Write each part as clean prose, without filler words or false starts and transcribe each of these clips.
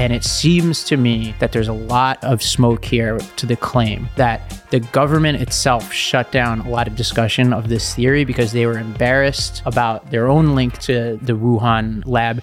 And it seems to me that there's a lot of smoke here to the claim that the government itself shut down a lot of discussion of this theory because they were embarrassed about their own link to the Wuhan lab.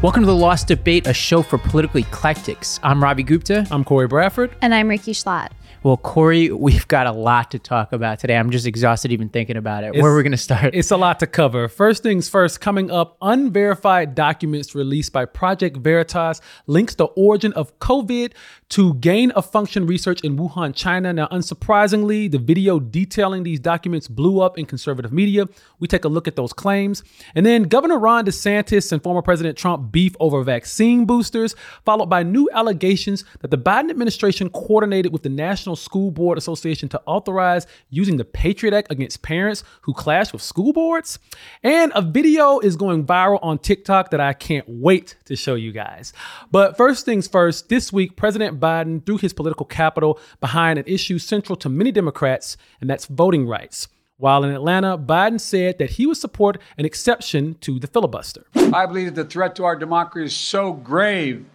Welcome to The Lost Debate, a show for political eclectics. I'm Ravi Gupta. I'm Corey Bradford. And I'm Ricky Schlatt. Well, Corey, we've got a lot to talk about today. I'm just exhausted even thinking about it. Where are we going to start? It's a lot to cover. First things first, coming up, unverified documents released by Project Veritas links the origin of COVID to gain-of-function research in Wuhan, China. Now, unsurprisingly, the video detailing these documents blew up in conservative media. We take a look at those claims. And then Governor Ron DeSantis and former President Trump beef over vaccine boosters, followed by new allegations that the Biden administration coordinated with the National School Boards Association to authorize using the Patriot Act against parents who clash with school boards. And a video is going viral on TikTok that I can't wait to show you guys. But first things first, this week, President Biden threw his political capital behind an issue central to many Democrats, and that's voting rights. While in Atlanta, Biden said that he would support an exception to the filibuster. I believe that the threat to our democracy is so grave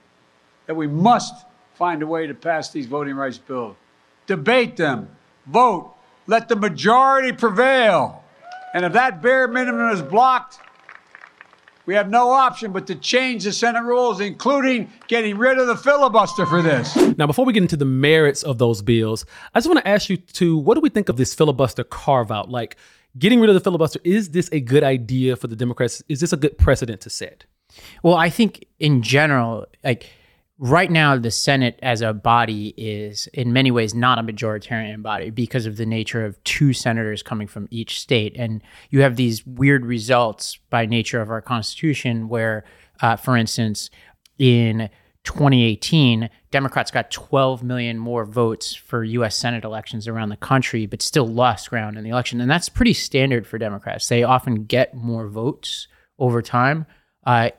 that we must find a way to pass these voting rights bills. Debate them, vote, let the majority prevail. And if that bare minimum is blocked, we have no option but to change the Senate rules, including getting rid of the filibuster for this. Now, before we get into the merits of those bills, I just want to ask you two, what do we think of this filibuster carve out? Like, getting rid of the filibuster, is this a good idea for the Democrats? Is this a good precedent to set? Well, I think in general, like, right now, the Senate as a body is in many ways not a majoritarian body because of the nature of two senators coming from each state. And you have these weird results by nature of our Constitution where, for instance, in 2018, Democrats got 12 million more votes for U.S. Senate elections around the country, but still lost ground in the election. And that's pretty standard for Democrats. They often get more votes over time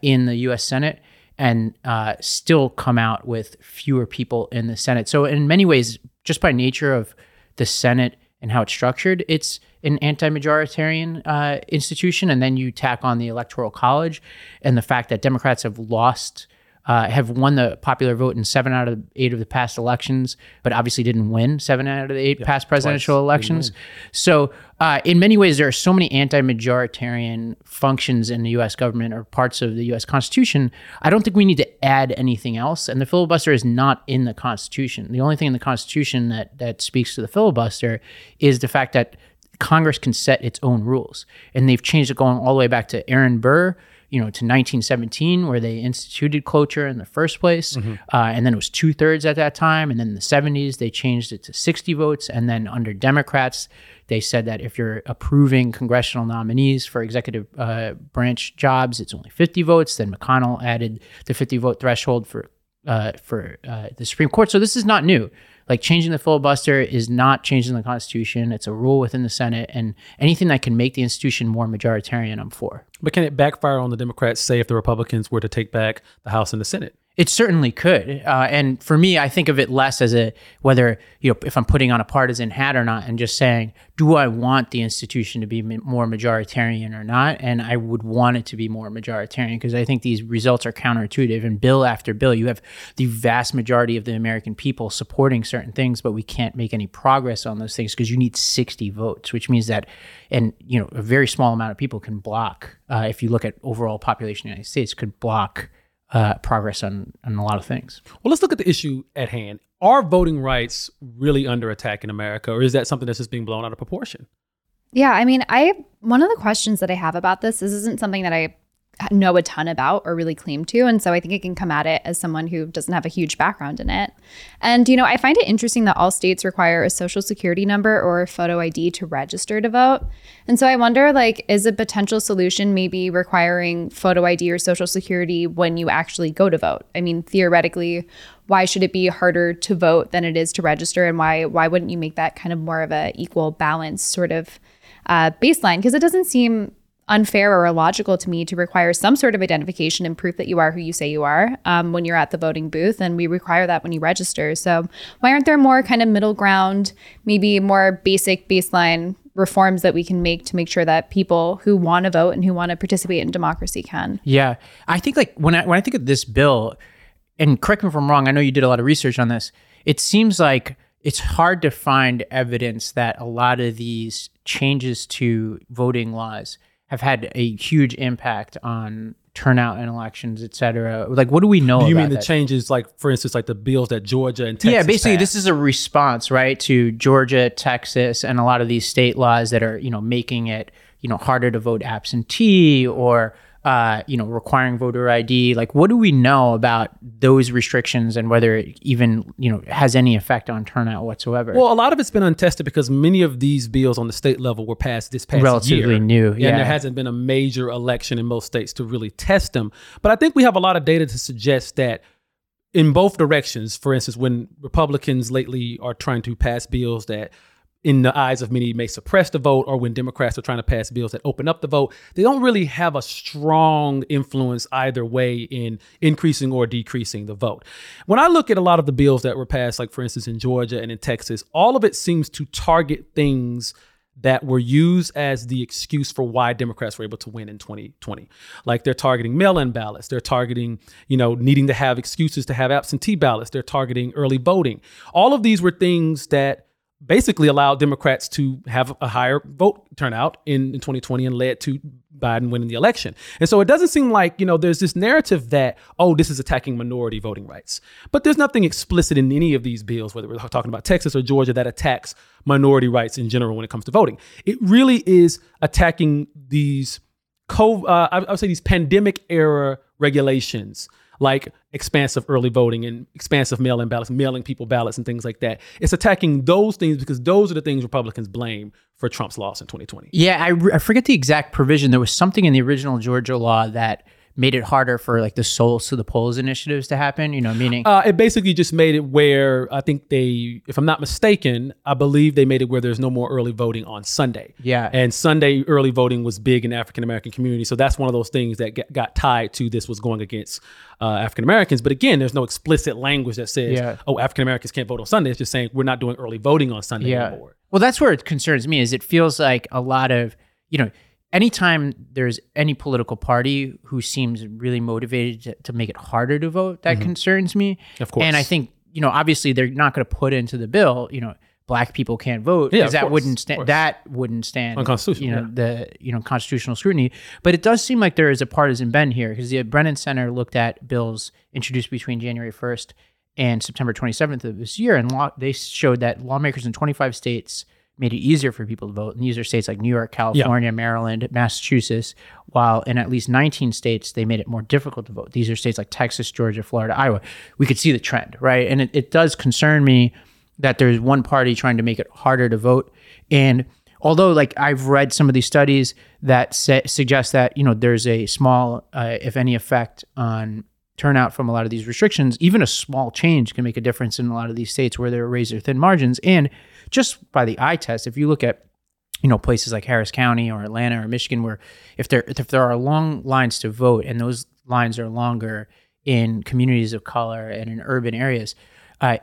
in the U.S. Senate and still come out with fewer people in the Senate. So in many ways, just by nature of the Senate and how it's structured, it's an anti-majoritarian institution. And then you tack on the Electoral College and the fact that Democrats have lost, have won the popular vote in 7 out of 8 of the past elections, but obviously didn't win 7 out of 8 past presidential elections. So in many ways, there are so many anti-majoritarian functions in the U.S. government or parts of the U.S. Constitution. I don't think we need to add anything else. And the filibuster is not in the Constitution. The only thing in the Constitution that speaks to the filibuster is the fact that Congress can set its own rules. And they've changed it going all the way back to Aaron Burr, you know, to 1917, where they instituted cloture in the first place. And then it was 2/3 at that time. And then in the 70s, they changed it to 60 votes. And then under Democrats, they said that if you're approving congressional nominees for executive branch jobs, it's only 50 votes. Then McConnell added the 50 vote threshold for the Supreme Court. So this is not new. Like, changing the filibuster is not changing the Constitution. It's a rule within the Senate, and anything that can make the institution more majoritarian, I'm for. But can it backfire on the Democrats, say, if the Republicans were to take back the House and the Senate? It certainly could. And for me, I think of it less as a whether, you know, if I'm putting on a partisan hat or not, and just saying, do I want the institution to be more majoritarian or not? And I would want it to be more majoritarian because I think these results are counterintuitive. And bill after bill, you have the vast majority of the American people supporting certain things, but we can't make any progress on those things because you need 60 votes, which means that, and, you know, a very small amount of people can block, if you look at overall population in the United States, could block progress on a lot of things. Well, let's look at the issue at hand. Are voting rights really under attack in America, or is that something that's just being blown out of proportion? Yeah, I mean, one of the questions that I have about this isn't something that I know a ton about or really claim to, and so I think I can come at it as someone who doesn't have a huge background in it. And, you know, I find it interesting that all states require a social security number or a photo ID to register to vote. And so I wonder, like, is a potential solution maybe requiring photo ID or social security when you actually go to vote? I mean, theoretically, why should it be harder to vote than it is to register? And why wouldn't you make that kind of more of a equal balance sort of baseline? Because it doesn't seem unfair or illogical to me to require some sort of identification and proof that you are who you say you are when you're at the voting booth, and we require that when you register. So why aren't there more kind of middle ground, maybe more basic baseline reforms that we can make to make sure that people who want to vote and who want to participate in democracy can. Yeah. I think like when I think of this bill, and correct me if I'm wrong, I know you did a lot of research on this. It seems like it's hard to find evidence that a lot of these changes to voting laws have had a huge impact on turnout in elections, et cetera. Like, what do we know about that? You mean the changes, like, for instance, like the bills that Georgia and Texas passed? Yeah, basically, this is a response, right, to Georgia, Texas, and a lot of these state laws that are, you know, making it, you know, harder to vote absentee or, you know, requiring voter ID. Like, what do we know about those restrictions and whether it even, you know, has any effect on turnout whatsoever? Well, a lot of it's been untested because many of these bills on the state level were passed this past year. Relatively new, yeah. And there hasn't been a major election in most states to really test them. But I think we have a lot of data to suggest that in both directions, for instance, when Republicans lately are trying to pass bills that in the eyes of many may suppress the vote, or when Democrats are trying to pass bills that open up the vote, they don't really have a strong influence either way in increasing or decreasing the vote. When I look at a lot of the bills that were passed, like for instance, in Georgia and in Texas, all of it seems to target things that were used as the excuse for why Democrats were able to win in 2020. Like they're targeting mail-in ballots. They're targeting, you know, needing to have excuses to have absentee ballots. They're targeting early voting. All of these were things that basically allowed Democrats to have a higher vote turnout in 2020 and led to Biden winning the election. And so it doesn't seem like, you know, there's this narrative that, oh, this is attacking minority voting rights. But there's nothing explicit in any of these bills, whether we're talking about Texas or Georgia, that attacks minority rights in general when it comes to voting. It really is attacking these I would say these pandemic era regulations, like expansive early voting and expansive mail-in ballots, mailing people ballots and things like that. It's attacking those things because those are the things Republicans blame for Trump's loss in 2020. Yeah, I forget the exact provision. There was something in the original Georgia law that made it harder for like the Souls to the Polls initiatives to happen, you know, meaning? It basically just made it where I think they, if I'm not mistaken, I believe they made it where there's no more early voting on Sunday. Yeah. And Sunday early voting was big in African-American community. So that's one of those things that got tied to this was going against African-Americans. But again, there's no explicit language that says, oh, African-Americans can't vote on Sunday. It's just saying we're not doing early voting on Sunday anymore. Well, that's where it concerns me is it feels like a lot of, you know, anytime there's any political party who seems really motivated to make it harder to vote, that concerns me. Of course. And I think, you know, obviously they're not going to put into the bill, you know, black people can't vote because that wouldn't stand unconstitutional, you know, the, you know, constitutional scrutiny. But it does seem like there is a partisan bend here because the Brennan Center looked at bills introduced between January 1st and September 27th of this year. And they showed that lawmakers in 25 states made it easier for people to vote. And these are states like New York, California, Maryland, Massachusetts, while in at least 19 states, they made it more difficult to vote. These are states like Texas, Georgia, Florida, Iowa. We could see the trend, right? And it does concern me that there's one party trying to make it harder to vote. And although like I've read some of these studies that suggest that, you know, there's a small, if any, effect on turnout from a lot of these restrictions, even a small change can make a difference in a lot of these states where there are razor thin margins. And just by the eye test, if you look at, you know, places like Harris County or Atlanta or Michigan, where if there are long lines to vote and those lines are longer in communities of color and in urban areas,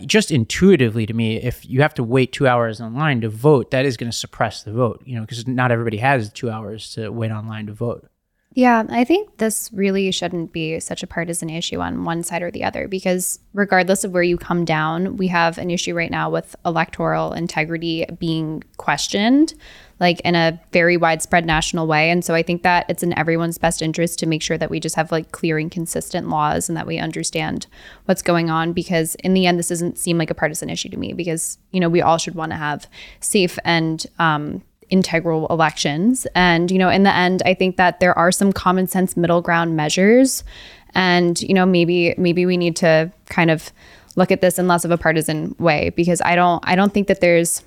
just intuitively to me, if you have to wait 2 hours online to vote, that is going to suppress the vote, you know, because not everybody has 2 hours to wait online to vote. Yeah, I think this really shouldn't be such a partisan issue on one side or the other, because regardless of where you come down, we have an issue right now with electoral integrity being questioned, like in a very widespread national way. And so I think that it's in everyone's best interest to make sure that we just have like clear and consistent laws and that we understand what's going on, because in the end, this doesn't seem like a partisan issue to me, because, you know, we all should want to have safe and integral elections. And, you know, in the end, I think that there are some common sense middle ground measures. And, you know, maybe we need to kind of look at this in less of a partisan way, because I don't think that there's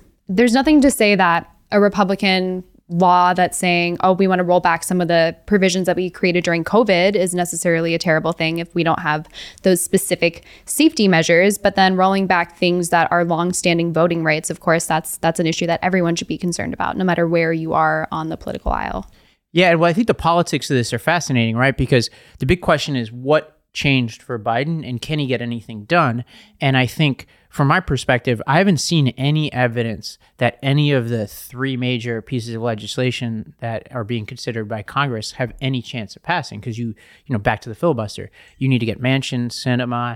nothing to say that a Republican law that's saying, oh, we want to roll back some of the provisions that we created during COVID is necessarily a terrible thing if we don't have those specific safety measures. But then rolling back things that are longstanding voting rights, of course, that's an issue that everyone should be concerned about, no matter where you are on the political aisle. Yeah, well, I think the politics of this are fascinating, right? Because the big question is what changed for Biden, and can he get anything done? And I think from my perspective, I haven't seen any evidence that any of the three major pieces of legislation that are being considered by Congress have any chance of passing, because you know, back to the filibuster, you need to get Manchin, Sinema,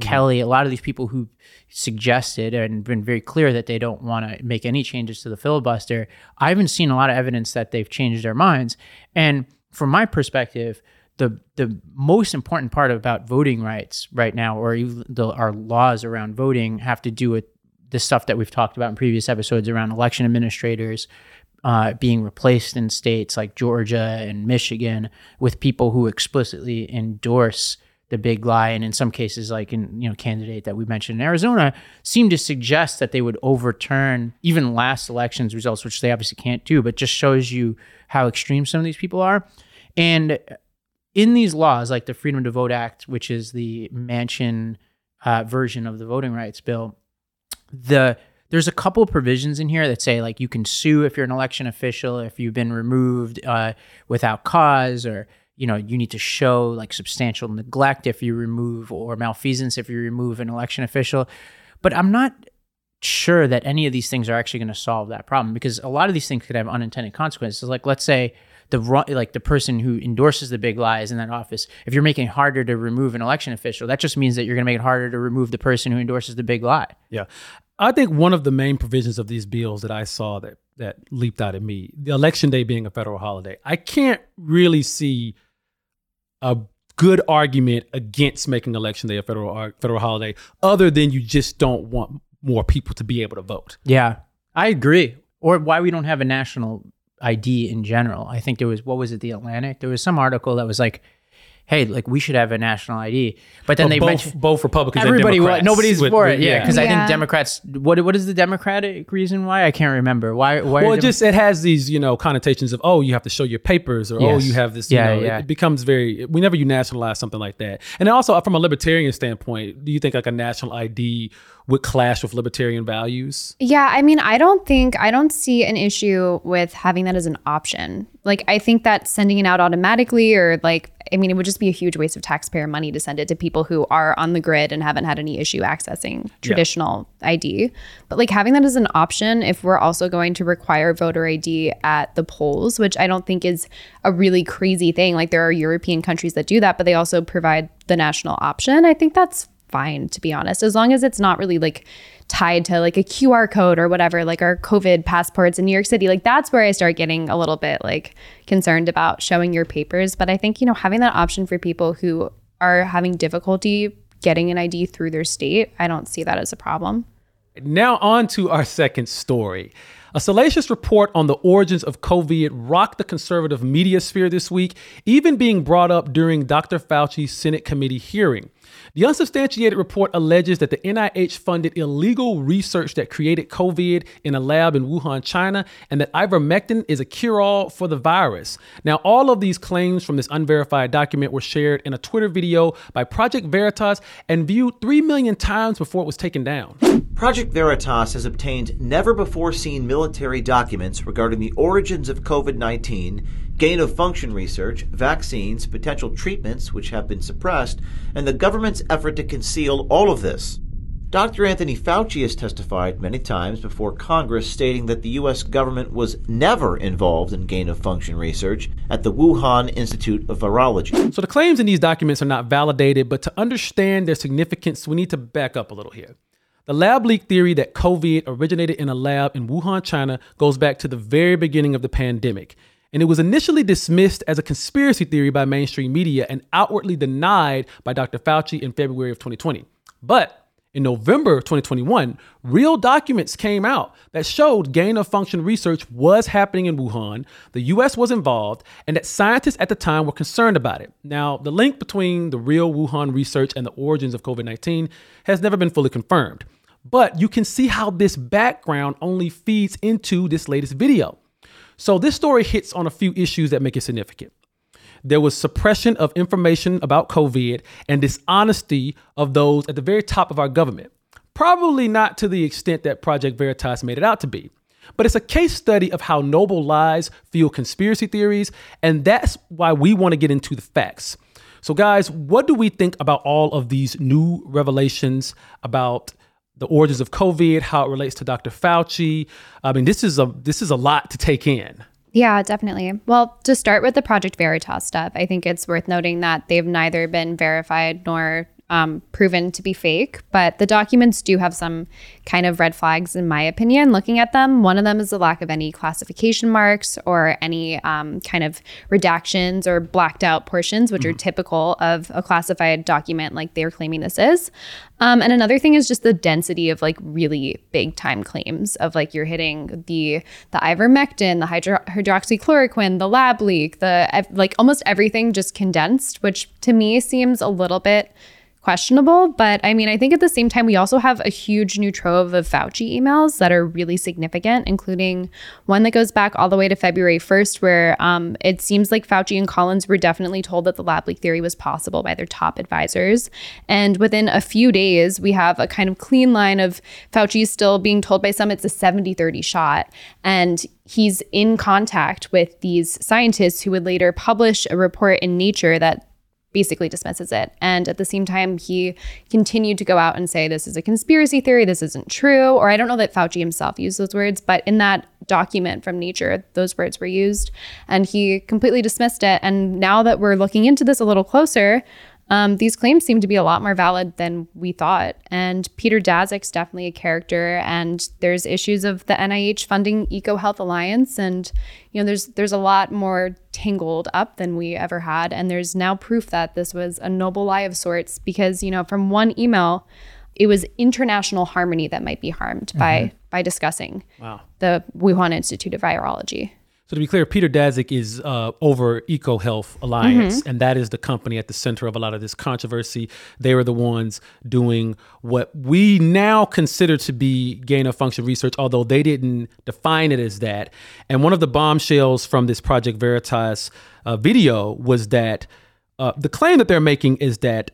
Kelly, a lot of these people who suggested and been very clear that they don't want to make any changes to the filibuster. I haven't seen a lot of evidence that they've changed their minds. And from my perspective, the most important part about voting rights right now, or our laws around voting, have to do with the stuff that we've talked about in previous episodes around election administrators being replaced in states like Georgia and Michigan with people who explicitly endorse the big lie, and in some cases, like in candidate that we mentioned in Arizona, seemed to suggest that they would overturn even last election's results, which they obviously can't do, but just shows you how extreme some of these people are. And in these laws, like the Freedom to Vote Act, which is the Manchin version of the voting rights bill, there's a couple of provisions in here that say, like, you can sue if you're an election official, if you've been removed without cause, or you need to show like substantial neglect if you remove, or malfeasance if you remove an election official. But I'm not sure that any of these things are actually going to solve that problem, because a lot of these things could have unintended consequences. Like, let's say the person who endorses the big lies in that office, if you're making it harder to remove an election official, that just means that you're going to make it harder to remove the person who endorses the big lie. Yeah. I think one of the main provisions of these bills that I saw that leaped out at me, the election day being a federal holiday, I can't really see a good argument against making election day a federal holiday, other than you just don't want more people to be able to vote. Yeah, I agree. Or why we don't have a national ID in general. I think the Atlantic? There was some article that was like, hey, like, we should have a national ID. But then they mentioned both Republicans and Democrats. Nobody's for it. Yeah, because I think Democrats, what is the Democratic reason why? I can't remember. Why? Well, just it has these, connotations of, oh, you have to show your papers, or, yes, oh, you have this, it becomes very, whenever you nationalize something like that. And also from a libertarian standpoint, do you think like a national ID would clash with libertarian values? Yeah, I mean, I don't see an issue with having that as an option. Like, I think that sending it out automatically, or like, I mean, it would just be a huge waste of taxpayer money to send it to people who are on the grid and haven't had any issue accessing traditional ID. But like, having that as an option, if we're also going to require voter ID at the polls, which I don't think is a really crazy thing. Like, there are European countries that do that, but they also provide the national option. I think that's fine, to be honest, as long as it's not really like tied to like a QR code or whatever, like our COVID passports in New York City. Like, that's where I start getting a little bit like concerned about showing your papers. But I think, having that option for people who are having difficulty getting an ID through their state, I don't see that as a problem. Now on to our second story. A salacious report on the origins of COVID rocked the conservative media sphere this week, even being brought up during Dr. Fauci's Senate committee hearing. The unsubstantiated report alleges that the NIH funded illegal research that created COVID in a lab in Wuhan, China, and that ivermectin is a cure-all for the virus. Now, all of these claims from this unverified document were shared in a Twitter video by Project Veritas and viewed 3 million times before it was taken down. Project Veritas has obtained never-before-seen military documents regarding the origins of COVID-19, gain-of-function research, vaccines, potential treatments which have been suppressed, and the government's effort to conceal all of this. Dr. Anthony Fauci has testified many times before Congress stating that the U.S. government was never involved in gain-of-function research at the Wuhan Institute of Virology. So the claims in these documents are not validated, but to understand their significance, we need to back up a little here. The lab leak theory that COVID originated in a lab in Wuhan, China, goes back to the very beginning of the pandemic, and it was initially dismissed as a conspiracy theory by mainstream media and outwardly denied by Dr. Fauci in February of 2020. But in November of 2021, real documents came out that showed gain-of-function research was happening in Wuhan, the U.S. was involved, and that scientists at the time were concerned about it. Now, the link between the real Wuhan research and the origins of COVID-19 has never been fully confirmed. But you can see how this background only feeds into this latest video. So this story hits on a few issues that make it significant. There was suppression of information about COVID and dishonesty of those at the very top of our government. Probably not to the extent that Project Veritas made it out to be. But it's a case study of how noble lies fuel conspiracy theories, and that's why we want to get into the facts. So guys, what do we think about all of these new revelations about the origins of COVID, how it relates to Dr. Fauci? I mean, this is a lot to take in. Yeah, definitely. Well, to start with the Project Veritas stuff, I think it's worth noting that they've neither been verified nor proven to be fake, but the documents do have some kind of red flags, in my opinion, looking at them. One of them is the lack of any classification marks or any kind of redactions or blacked out portions, which are typical of a classified document like they're claiming this is. And another thing is just the density of like really big time claims of like you're hitting the ivermectin, the hydroxychloroquine, the lab leak, the like almost everything just condensed, which to me seems a little bit questionable. But I mean, I think at the same time, we also have a huge new trove of Fauci emails that are really significant, including one that goes back all the way to February 1st, where it seems like Fauci and Collins were definitely told that the lab leak theory was possible by their top advisors. And within a few days, we have a kind of clean line of Fauci still being told by some it's a 70-30 shot. And he's in contact with these scientists who would later publish a report in Nature that basically dismisses it. And at the same time, he continued to go out and say, this is a conspiracy theory, this isn't true. Or I don't know that Fauci himself used those words, but in that document from Nature, those words were used. And he completely dismissed it. And now that we're looking into this a little closer, these claims seem to be a lot more valid than we thought. And Peter Daszak's definitely a character. And there's issues of the NIH funding EcoHealth Alliance. And, you know, there's a lot more tangled up than we ever had. And there's now proof that this was a noble lie of sorts because, you know, from one email, it was international harmony that might be harmed by discussing the Wuhan Institute of Virology. So to be clear, Peter Daszak is over EcoHealth Alliance, and that is the company at the center of a lot of this controversy. They were the ones doing what we now consider to be gain-of-function research, although they didn't define it as that. And one of the bombshells from this Project Veritas video was that the claim that they're making is that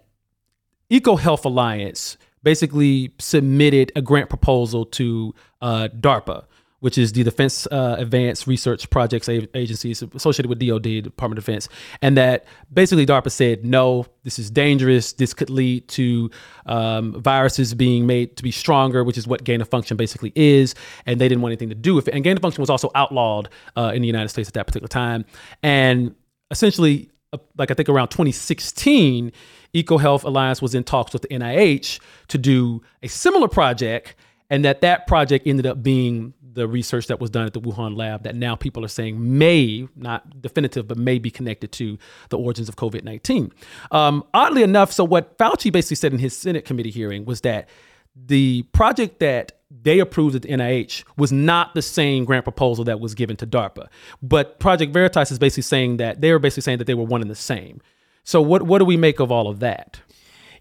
EcoHealth Alliance basically submitted a grant proposal to DARPA, which is the Defense Advanced Research Projects Agency associated with DOD, Department of Defense, and that basically DARPA said, no, this is dangerous. This could lead to viruses being made to be stronger, which is what gain of function basically is, and they didn't want anything to do with it. And gain of function was also outlawed in the United States at that particular time. And essentially, like I think around 2016, EcoHealth Alliance was in talks with the NIH to do a similar project, and that project ended up being the research that was done at the Wuhan lab that now people are saying may, not definitive, but may be connected to the origins of COVID-19. Oddly enough, so what Fauci basically said in his Senate committee hearing was that the project that they approved at the NIH was not the same grant proposal that was given to DARPA. But Project Veritas is basically saying that they were one and the same. So what do we make of all of that?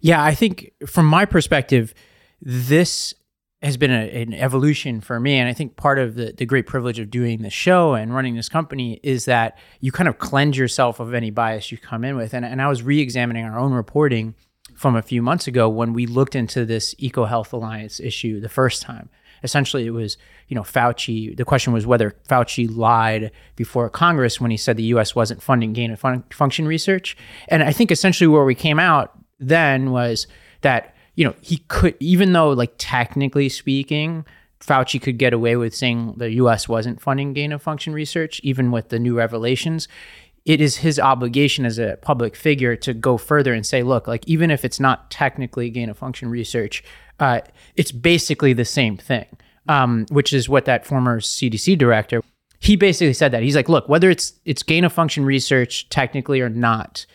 Yeah, I think from my perspective, this has been an evolution for me. And I think part of the great privilege of doing this show and running this company is that you kind of cleanse yourself of any bias you come in with. And I was re-examining our own reporting from a few months ago when we looked into this EcoHealth Alliance issue the first time. Essentially, it was, you know, Fauci, the question was whether Fauci lied before Congress when he said the US wasn't funding gain-of-function research. And I think essentially where we came out then was that, you know, he could, even though like technically speaking, Fauci could get away with saying the US wasn't funding gain of function research, even with the new revelations, it is his obligation as a public figure to go further and say, look, like even if it's not technically gain of function research, it's basically the same thing, which is what that former CDC director, he basically said that. He's like, look, whether it's gain of function research technically or not,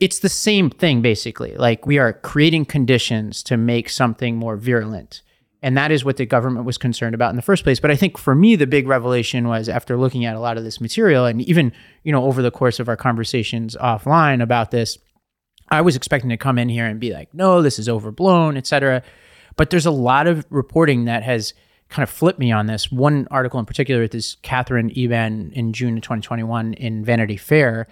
it's the same thing, basically. Like we are creating conditions to make something more virulent. And that is what the government was concerned about in the first place. But I think for me, the big revelation was after looking at a lot of this material and even, you know, over the course of our conversations offline about this, I was expecting to come in here and be like, no, this is overblown, et cetera. But there's a lot of reporting that has kind of flipped me on this. One article in particular with this Catherine Eban in June of 2021 in Vanity Fair.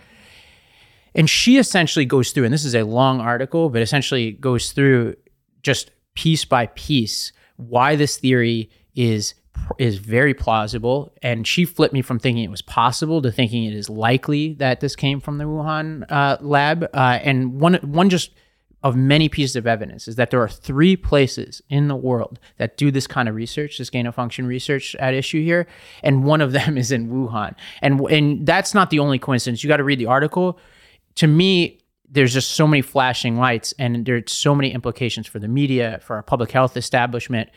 And she essentially goes through, and this is a long article, but essentially goes through just piece by piece why this theory is is very plausible, and she flipped me from thinking it was possible to thinking it is likely that this came from the Wuhan lab. And one just of many pieces of evidence is that there are three places in the world that do this kind of research, this gain of function research at issue here, and one of them is in Wuhan. And that's not the only coincidence. You got to read the article. To me, there's just so many flashing lights, and there's so many implications for the media, for our public health establishment,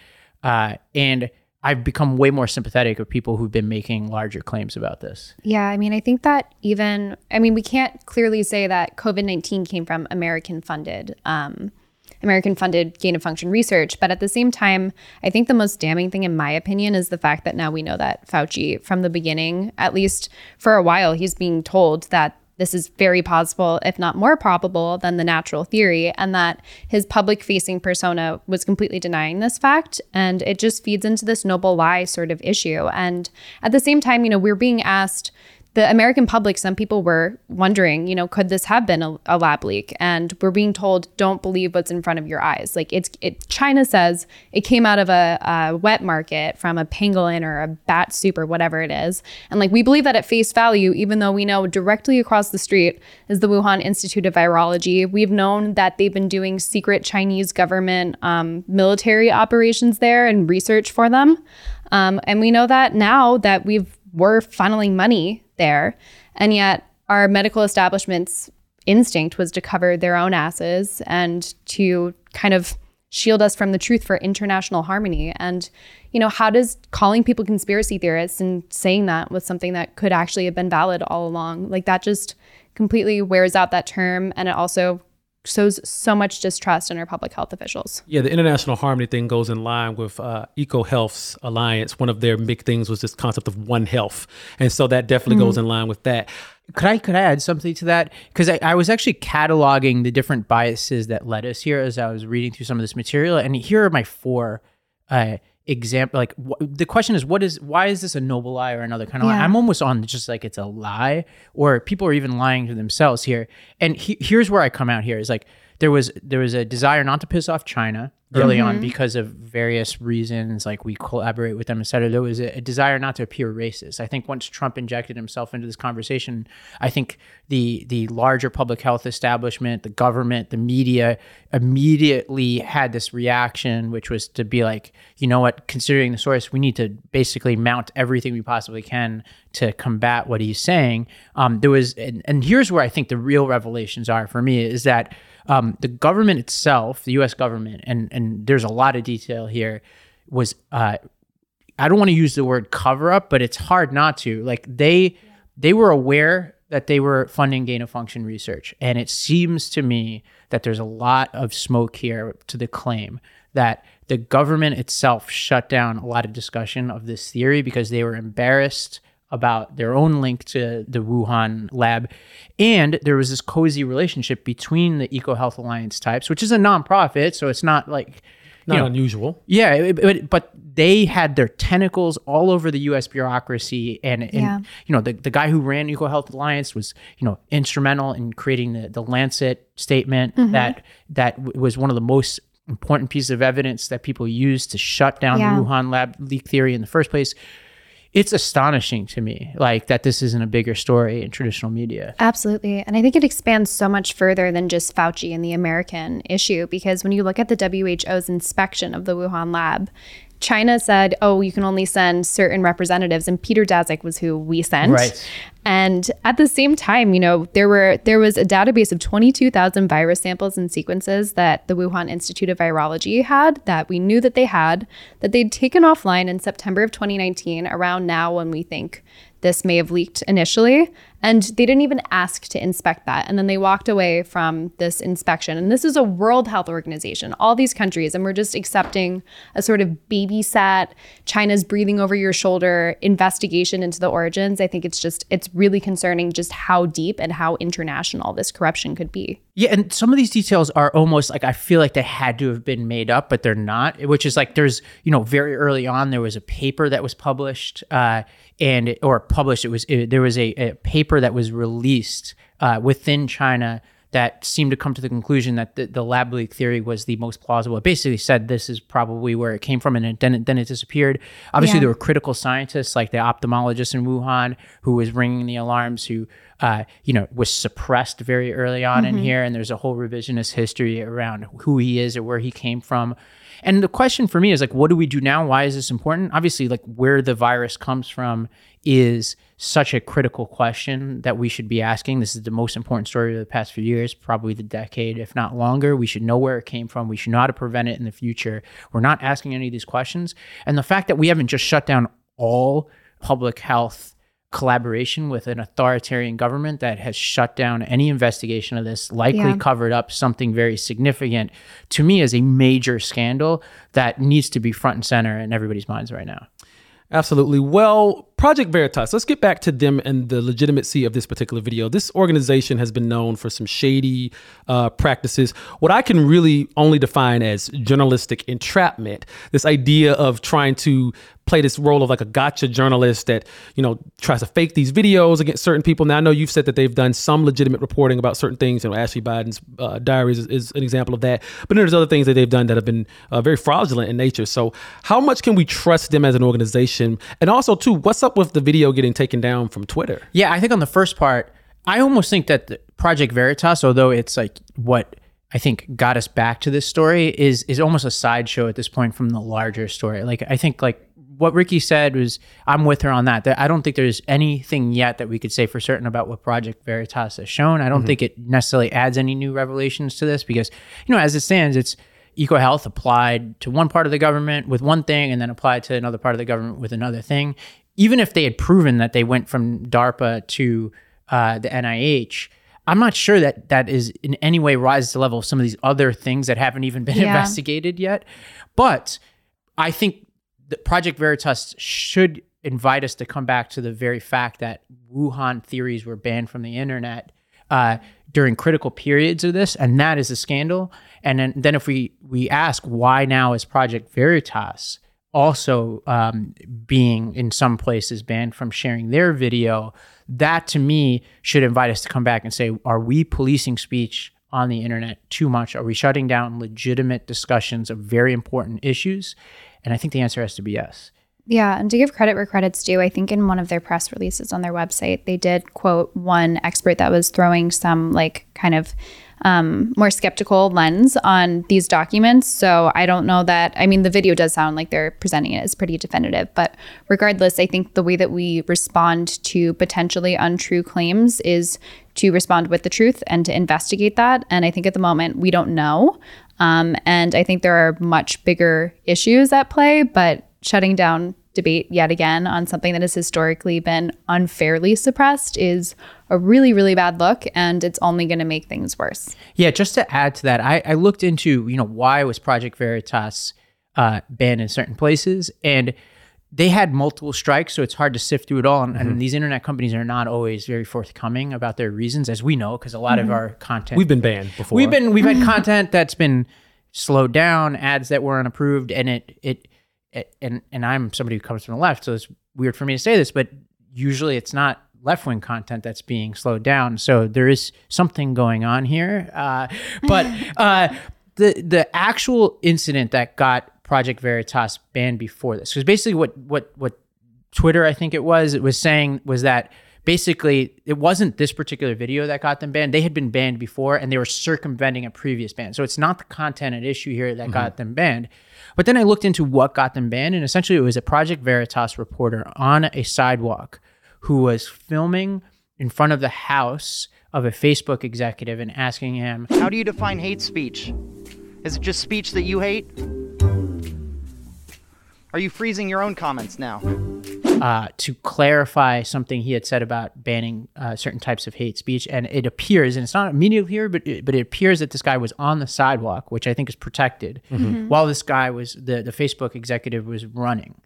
and I've become way more sympathetic of people who've been making larger claims about this. Yeah, I mean, I think that we can't clearly say that COVID-19 came from American-funded gain-of-function research, but at the same time, I think the most damning thing, in my opinion, is the fact that now we know that Fauci, from the beginning, at least for a while, he's being told that this is very possible, if not more probable, than the natural theory, and that his public-facing persona was completely denying this fact. And it just feeds into this noble lie sort of issue. And at the same time, we're being asked, the American public, some people were wondering, could this have been a lab leak? And we're being told, don't believe what's in front of your eyes. Like China says it came out of a wet market from a pangolin or a bat soup or whatever it is. And we believe that at face value, even though we know directly across the street is the Wuhan Institute of Virology. We've known that they've been doing secret Chinese government military operations there and research for them. And we know that now that we're funneling money there. And yet our medical establishment's instinct was to cover their own asses and to kind of shield us from the truth for international harmony. And, how does calling people conspiracy theorists and saying that was something that could actually have been valid all along? That just completely wears out that term. And it also sows so much distrust in our public health officials. Yeah, the international harmony thing goes in line with EcoHealth Alliance. One of their big things was this concept of one health. And so that definitely goes in line with that. Could I add something to that? Because I was actually cataloging the different biases that led us here as I was reading through some of this material. And here are my four example. The question is, why is this a noble lie or another kind of lie? I'm almost on just it's a lie, or people are even lying to themselves here. And here's where I come out here is there was a desire not to piss off China early on because of various reasons, we collaborate with them, et cetera. There was a desire not to appear racist. I think once Trump injected himself into this conversation, I think the larger public health establishment, the government, the media immediately had this reaction, which was to be you know what, considering the source, we need to basically mount everything we possibly can to combat what he's saying. And here's where I think the real revelations are for me is that the government itself, the U.S. government, and there's a lot of detail here, was I don't want to use the word cover up, but it's hard not to. They were aware that they were funding gain of function research, and it seems to me that there's a lot of smoke here to the claim that the government itself shut down a lot of discussion of this theory because they were embarrassed about their own link to the Wuhan lab. And there was this cozy relationship between the EcoHealth Alliance types, which is a nonprofit, so it's not not unusual. Yeah, but they had their tentacles all over the U.S. bureaucracy. And the guy who ran EcoHealth Alliance was, instrumental in creating the Lancet statement that was one of the most important pieces of evidence that people used to shut down the Wuhan lab leak theory in the first place. It's astonishing to me, that this isn't a bigger story in traditional media. Absolutely. And I think it expands so much further than just Fauci and the American issue, because when you look at the WHO's inspection of the Wuhan lab, China said, you can only send certain representatives, and Peter Daszak was who we sent. Right. And at the same time, there was a database of 22,000 virus samples and sequences that the Wuhan Institute of Virology had, that we knew that they had, that they'd taken offline in September of 2019, around now when we think this may have leaked initially. And they didn't even ask to inspect that. And then they walked away from this inspection. And this is a World Health Organization, all these countries. And we're just accepting a sort of babysat, China's breathing over your shoulder investigation into the origins. I think it's really concerning just how deep and how international this corruption could be. Yeah. And some of these details are almost I feel they had to have been made up, but they're not, which is there's, very early on, there was a paper that was published there was a paper that was released within China that seemed to come to the conclusion that the lab leak theory was the most plausible. It basically said this is probably where it came from, and then it disappeared. Obviously, there were critical scientists like the ophthalmologist in Wuhan who was ringing the alarms, who was suppressed very early on in here, and there's a whole revisionist history around who he is or where he came from. And the question for me is, like, what do we do now? Why is this important? Obviously, like, where the virus comes from is such a critical question that we should be asking. This is the most important story of the past few years, probably the decade, if not longer. We should know where it came from. We should know how to prevent it in the future. We're not asking any of these questions. And the fact that we haven't just shut down all public health collaboration with an authoritarian government that has shut down any investigation of this, likely covered up something very significant, to me is a major scandal that needs to be front and center in everybody's minds right now. Absolutely. Well, Project Veritas, let's get back to them and the legitimacy of this particular video. This organization has been known for some shady practices, what I can really only define as journalistic entrapment, this idea of trying to play this role of like a gotcha journalist that, you know, tries to fake these videos against certain people. Now, I know you've said that they've done some legitimate reporting about certain things, and Ashley Biden's diaries is an example of that. But there's other things that they've done that have been very fraudulent in nature. So how much can we trust them as an organization? And also, too, what's up with the video getting taken down from Twitter? Yeah, I think on the first part, I almost think that the Project Veritas, although it's like what I think got us back to this story, is almost a sideshow at this point from the larger story. Like, I think like what Ricky said was, I'm with her on that. I don't think there's anything yet that we could say for certain about what Project Veritas has shown. I don't think it necessarily adds any new revelations to this because, you know, as it stands, it's EcoHealth applied to one part of the government with one thing and then applied to another part of the government with another thing. Even if they had proven that they went from DARPA to the NIH, I'm not sure that that is in any way rises to the level of some of these other things that haven't even been investigated yet. But I think that Project Veritas should invite us to come back to the very fact that Wuhan theories were banned from the internet during critical periods of this, and that is a scandal. And then if we ask why now is Project Veritas also being in some places banned from sharing their video, that to me should invite us to come back and say, are we policing speech on the internet too much? Are we shutting down legitimate discussions of very important issues? And I think the answer has to be yes. Yeah, and to give credit where credit's due, I think in one of their press releases on their website, they did quote one expert that was throwing some like kind of more skeptical lens on these documents. So I don't know that, I mean, the video does sound like they're presenting it as pretty definitive, but regardless, I think the way that we respond to potentially untrue claims is to respond with the truth and to investigate that. And I think at the moment we don't know. And I think there are much bigger issues at play, but shutting down debate yet again on something that has historically been unfairly suppressed is a really, really bad look, and it's only going to make things worse. Yeah, just to add to that, I looked into, you know, why was Project Veritas banned in certain places, and they had multiple strikes, so it's hard to sift through it all. And, and these internet companies are not always very forthcoming about their reasons, as we know, because a lot of our content... We've been banned before. We've had content that's been slowed down, ads that weren't approved, and it, and I'm somebody who comes from the left, so it's weird for me to say this, but usually it's not left-wing content that's being slowed down. So there is something going on here. But the actual incident that got Project Veritas banned before this, because basically what Twitter, I think it was saying was that basically, it wasn't this particular video that got them banned. They had been banned before, and they were circumventing a previous ban. So it's not the content at issue here that got them banned. But then I looked into what got them banned, and essentially it was a Project Veritas reporter on a sidewalk who was filming in front of the house of a Facebook executive and asking him, "How do you define hate speech? Is it just speech that you hate? Are you freezing your own comments now?" To clarify something he had said about banning certain types of hate speech. And it appears, and it's not immediately here, but it appears that this guy was on the sidewalk, which I think is protected, while this guy was, the Facebook executive was running.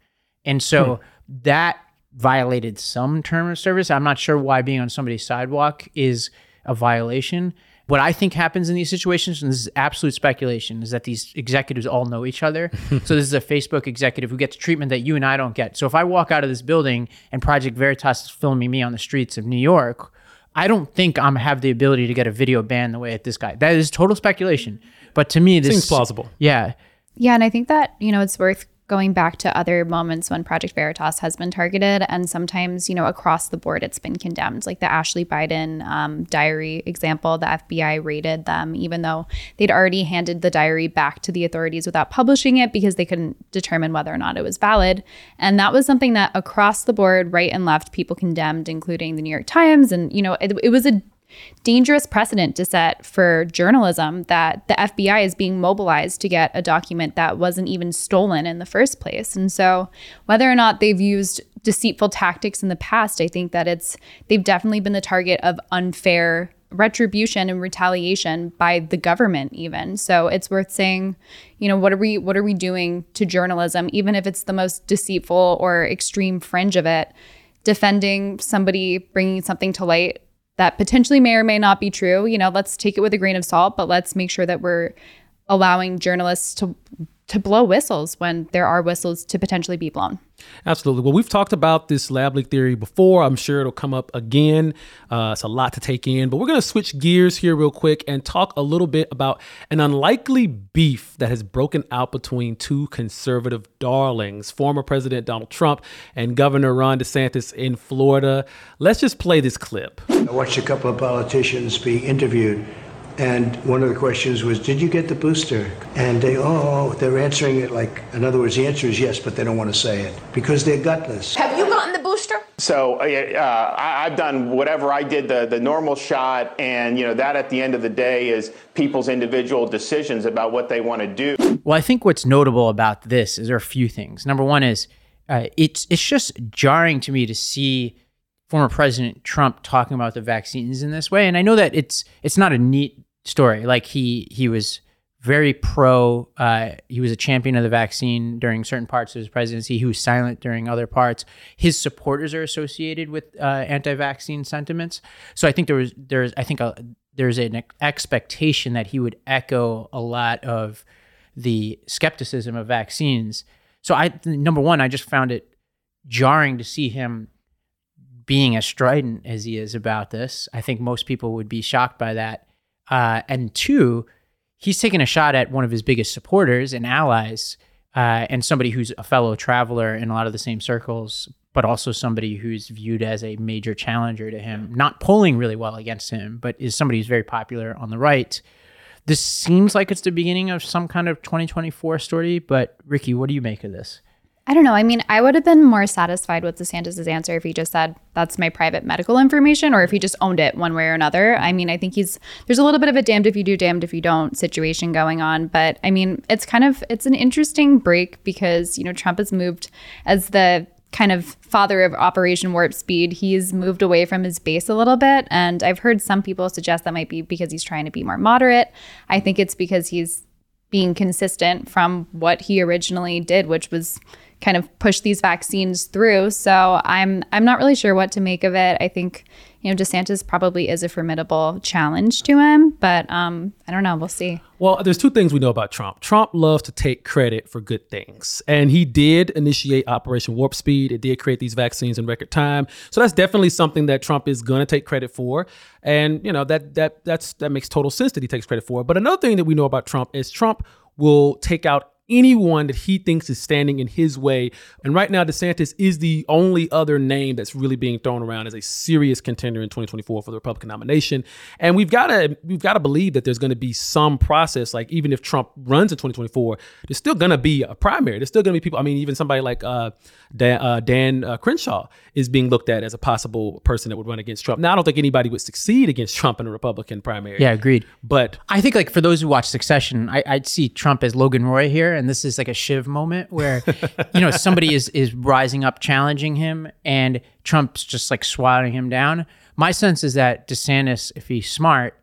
And so that violated some term of service. I'm not sure why being on somebody's sidewalk is a violation. What I think happens in these situations, and this is absolute speculation, is that these executives all know each other. So this is a Facebook executive who gets treatment that you and I don't get. So if I walk out of this building and Project Veritas is filming me on the streets of New York, I don't think I'm have the ability to get a video ban the way that this guy. That is total speculation. But to me, this seems plausible. Yeah. Yeah. And I think that, you know, it's worth going back to other moments when Project Veritas has been targeted. And sometimes, you know, across the board, it's been condemned, like the Ashley Biden diary example. The FBI raided them, even though they'd already handed the diary back to the authorities without publishing it because they couldn't determine whether or not it was valid. And that was something that across the board, right and left, people condemned, including the New York Times. And, you know, it was a dangerous precedent to set for journalism that the FBI is being mobilized to get a document that wasn't even stolen in the first place. And so whether or not they've used deceitful tactics in the past, I think that they've definitely been the target of unfair retribution and retaliation by the government even. So it's worth saying, you know, what are we doing to journalism, even if it's the most deceitful or extreme fringe of it, defending somebody, bringing something to light that potentially may or may not be true. You know, let's take it with a grain of salt, but let's make sure that we're allowing journalists to blow whistles when there are whistles to potentially be blown. Absolutely. Well, we've talked about this lab leak theory before. I'm sure it'll come up again. It's a lot to take in, but we're going to switch gears here real quick and talk a little bit about an unlikely beef that has broken out between two conservative darlings, former President Donald Trump and Governor Ron DeSantis in Florida. Let's just play this clip. I watched a couple of politicians be interviewed, and one of the questions was, did you get the booster? And they're answering it like, in other words, the answer is yes, but they don't want to say it because they're gutless. Have you gotten the booster? So I've done whatever I did, the normal shot. And, you know, that at the end of the day is people's individual decisions about what they want to do. Well, I think what's notable about this is there are a few things. Number one is it's just jarring to me to see former President Trump talking about the vaccines in this way. And I know that it's not a neat story. Like he was very pro, he was a champion of the vaccine during certain parts of his presidency. He was silent during other parts. His supporters are associated with anti-vaccine sentiments. So I think there's an expectation that he would echo a lot of the skepticism of vaccines. So number one, I just found it jarring to see him being as strident as he is about this. I think most people would be shocked by that. And two, he's taking a shot at one of his biggest supporters and allies, and somebody who's a fellow traveler in a lot of the same circles, but also somebody who's viewed as a major challenger to him, not polling really well against him, but is somebody who's very popular on the right. This seems like it's the beginning of some kind of 2024 story, but Ricky, what do you make of this? I don't know. I mean, I would have been more satisfied with DeSantis' answer if he just said, that's my private medical information, or if he just owned it one way or another. I mean, I think there's a little bit of a damned if you do, damned if you don't situation going on. But I mean, it's an interesting break because, you know, Trump has moved as the kind of father of Operation Warp Speed. He's moved away from his base a little bit. And I've heard some people suggest that might be because he's trying to be more moderate. I think it's because he's being consistent from what he originally did, which was kind of push these vaccines through. So I'm not really sure what to make of it. I think, you know, DeSantis probably is a formidable challenge to him, but I don't know. We'll see. Well, there's two things we know about Trump. Trump loves to take credit for good things, and he did initiate Operation Warp Speed. It did create these vaccines in record time. So that's definitely something that Trump is going to take credit for. And, you know, that makes total sense that he takes credit for. But another thing that we know about Trump is Trump will take out anyone that he thinks is standing in his way. And right now, DeSantis is the only other name that's really being thrown around as a serious contender in 2024 for the Republican nomination. And we've got to believe that there's going to be some process. Like, even if Trump runs in 2024, there's still going to be a primary. There's still going to be people. I mean, even somebody like Dan Crenshaw is being looked at as a possible person that would run against Trump. Now, I don't think anybody would succeed against Trump in a Republican primary. Yeah, agreed. But I think, like, for those who watch Succession, I'd see Trump as Logan Roy here. And this is like a Shiv moment where, you know, somebody is rising up, challenging him, and Trump's just like swatting him down. My sense is that DeSantis, if he's smart,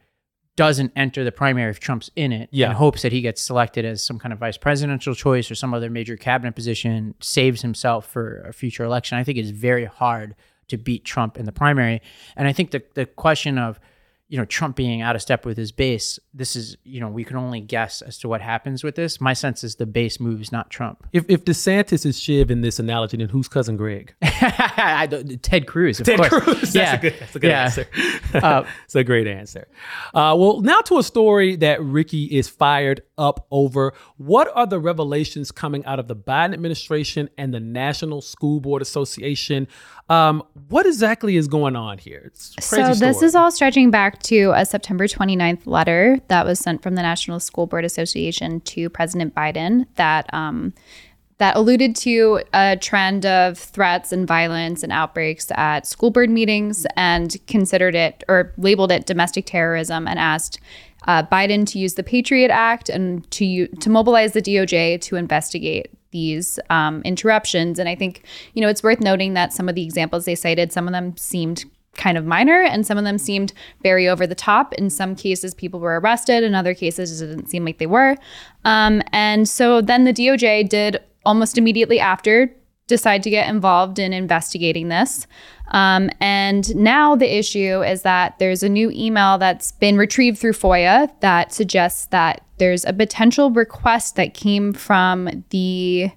doesn't enter the primary if Trump's in it, and hopes that he gets selected as some kind of vice presidential choice or some other major cabinet position, saves himself for a future election. I think it's very hard to beat Trump in the primary. And I think the question of, you know, Trump being out of step with his base, this is, you know, we can only guess as to what happens with this. My sense is the base moves, not Trump. If DeSantis is Shiv in this analogy, then who's Cousin Greg? Ted Cruz, of course. Ted Cruz, yeah. That's a good answer. It's a great answer. Well, now to a story that Ricky is fired up over. What are the revelations coming out of the Biden administration and the National School Board Association? What exactly is going on here? It's a crazy story. This is all stretching back to a September 29th letter that was sent from the National School Board Association to President Biden that that alluded to a trend of threats and violence and outbreaks at school board meetings, and considered it, or labeled it, domestic terrorism, and asked Biden to use the Patriot Act and to mobilize the DOJ to investigate these interruptions. And I think, you know, it's worth noting that some of the examples they cited, some of them seemed kind of minor and some of them seemed very over the top. In some cases, people were arrested. In other cases, it didn't seem like they were. And so then the DOJ did, almost immediately after, decide to get involved in investigating this. And now the issue is that there's a new email that's been retrieved through FOIA that suggests that there's a potential request that came from the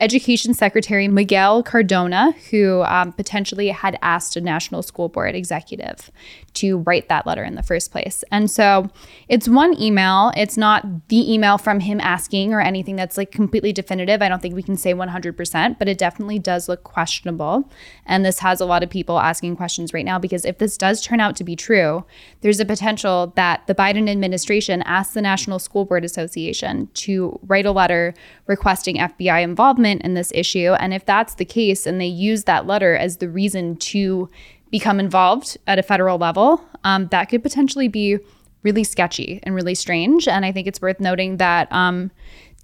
Education Secretary Miguel Cardona, who potentially had asked a National School Board executive to write that letter in the first place. And so it's one email. It's not the email from him asking or anything that's like completely definitive. I don't think we can say 100%, but it definitely does look questionable. And this has a lot of people asking questions right now, because if this does turn out to be true, there's a potential that the Biden administration asked the National School Board Association to write a letter requesting FBI involvement in this issue. And if that's the case, and they use that letter as the reason to become involved at a federal level, that could potentially be really sketchy and really strange. And I think it's worth noting that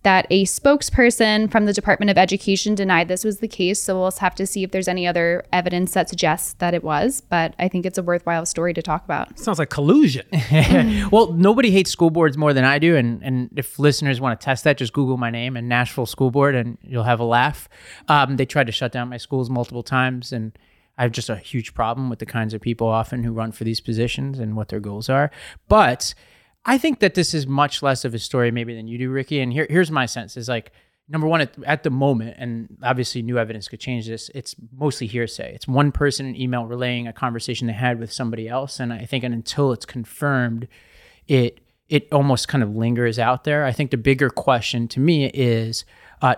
that a spokesperson from the Department of Education denied this was the case. So we'll have to see if there's any other evidence that suggests that it was. But I think it's a worthwhile story to talk about. Sounds like collusion. Well, nobody hates school boards more than I do. And if listeners want to test that, just Google my name and Nashville School Board and you'll have a laugh. They tried to shut down my schools multiple times. And I have just a huge problem with the kinds of people often who run for these positions and what their goals are. But I think that this is much less of a story maybe than you do, Ricky. And here's my sense is, like, number one, at the moment, and obviously new evidence could change this, it's mostly hearsay. It's one person in email relaying a conversation they had with somebody else. And I think until it's confirmed, it almost kind of lingers out there. I think the bigger question to me is,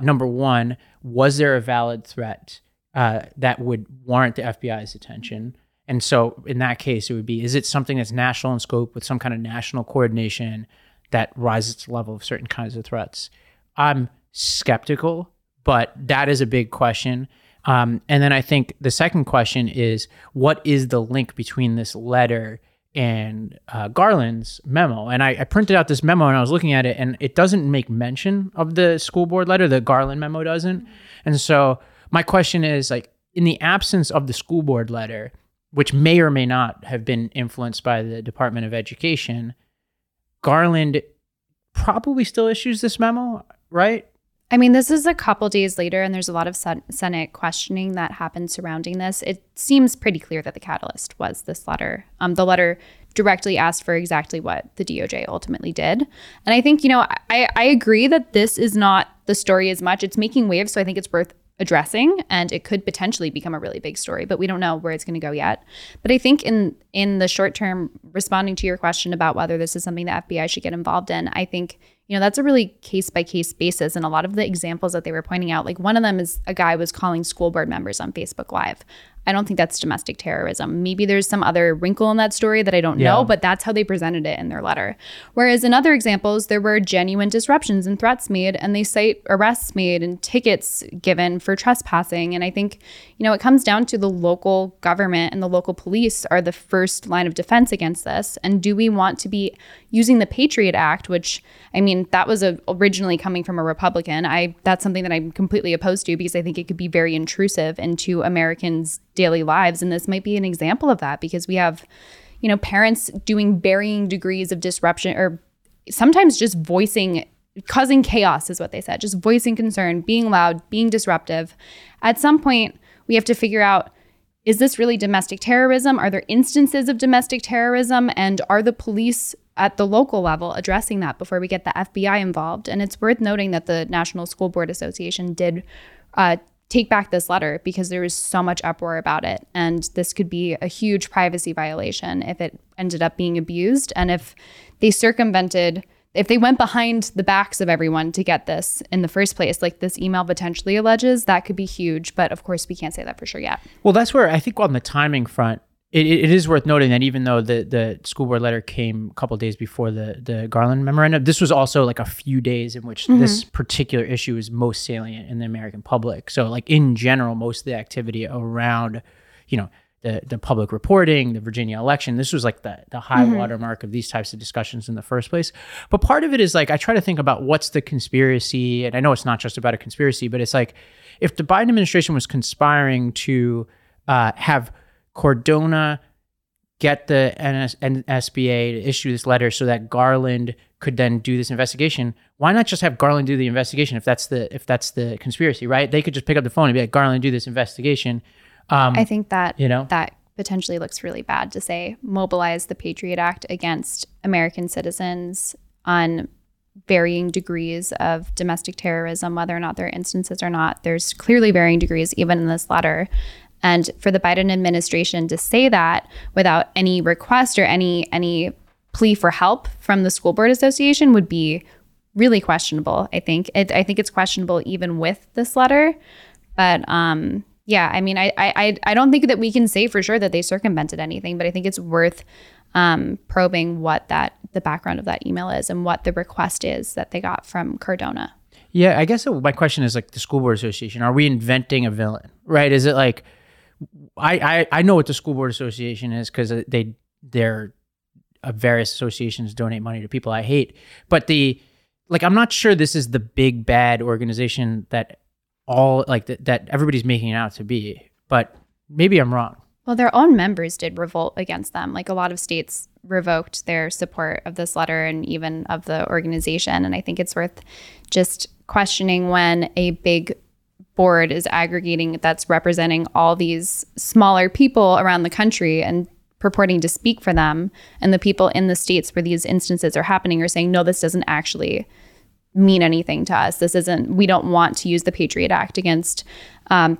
number one, was there a valid threat that would warrant the FBI's attention? And so in that case, it would be, is it something that's national in scope with some kind of national coordination that rises to the level of certain kinds of threats? I'm skeptical, but that is a big question. And then I think the second question is, what is the link between this letter and Garland's memo? And I printed out this memo and I was looking at it, and it doesn't make mention of the school board letter. The Garland memo doesn't. And so my question is, like, in the absence of the school board letter, which may or may not have been influenced by the Department of Education, Garland probably still issues this memo, right? I mean, this is a couple days later, and there's a lot of Senate questioning that happened surrounding this. It seems pretty clear that the catalyst was this letter. The letter directly asked for exactly what the DOJ ultimately did. And I think, you know, I agree that this is not the story as much. It's making waves, so I think it's worth addressing, and it could potentially become a really big story, but we don't know where it's going to go yet. But I think in the short term, responding to your question about whether this is something the FBI should get involved in, I think, you know, that's a really case by case basis. And a lot of the examples that they were pointing out, like one of them is a guy was calling school board members on Facebook Live. I don't think that's domestic terrorism. Maybe there's some other wrinkle in that story that I don't know, but that's how they presented it in their letter. Whereas in other examples, there were genuine disruptions and threats made, and they cite arrests made and tickets given for trespassing. And I think, you know, it comes down to the local government and the local police are the first line of defense against this. And do we want to be using the Patriot Act, which, I mean, that was originally coming from a Republican. That's something that I'm completely opposed to, because I think it could be very intrusive into Americans' daily lives. And this might be an example of that, because we have, you know, parents doing varying degrees of disruption, or sometimes just causing chaos is what they said, just voicing concern, being loud, being disruptive. At some point, we have to figure out, Is this really domestic terrorism? Are there instances of domestic terrorism? And are the police at the local level addressing that before we get the FBI involved? And it's worth noting that the National School Board Association did take back this letter because there was so much uproar about it. And this could be a huge privacy violation if it ended up being abused. And if they circumvented, if they went behind the backs of everyone to get this in the first place, like this email potentially alleges, that could be huge. But of course, we can't say that for sure yet. Well, that's where I think on the timing front, it is worth noting that even though the school board letter came a couple of days before the Garland memorandum, this was also like a few days in which this particular issue is most salient in the American public. So like in general, most of the activity around, you know, the public reporting, the Virginia election, this was like the high watermark of these types of discussions in the first place. But part of it is like, I try to think about what's the conspiracy. And I know it's not just about a conspiracy, but it's like if the Biden administration was conspiring to have Cardona get the NSBA to issue this letter so that Garland could then do this investigation, why not just have Garland do the investigation if that's the conspiracy, right? They could just pick up the phone and be like, Garland, do this investigation. I think that, you know, that potentially looks really bad to say mobilize the Patriot Act against American citizens on varying degrees of domestic terrorism, whether or not there are instances or not. There's clearly varying degrees even in this letter. And for the Biden administration to say that without any request or any plea for help from the School Board Association would be really questionable, I think. I think it's questionable even with this letter. But yeah, I mean, I don't think that we can say for sure that they circumvented anything, but I think it's worth probing what the background of that email is and what the request is that they got from Cardona. Yeah, I guess my question is like the School Board Association, are we inventing a villain, right? Is it like, I know what the School Board Association is because various associations donate money to people I hate. But I'm not sure this is the big bad organization that that everybody's making it out to be. But maybe I'm wrong. Well, their own members did revolt against them. Like a lot of states revoked their support of this letter and even of the organization. And I think it's worth just questioning when a big board is aggregating that's representing all these smaller people around the country and purporting to speak for them. And the people in the states where these instances are happening are saying, no, this doesn't actually mean anything to us. This isn't, we don't want to use the Patriot Act against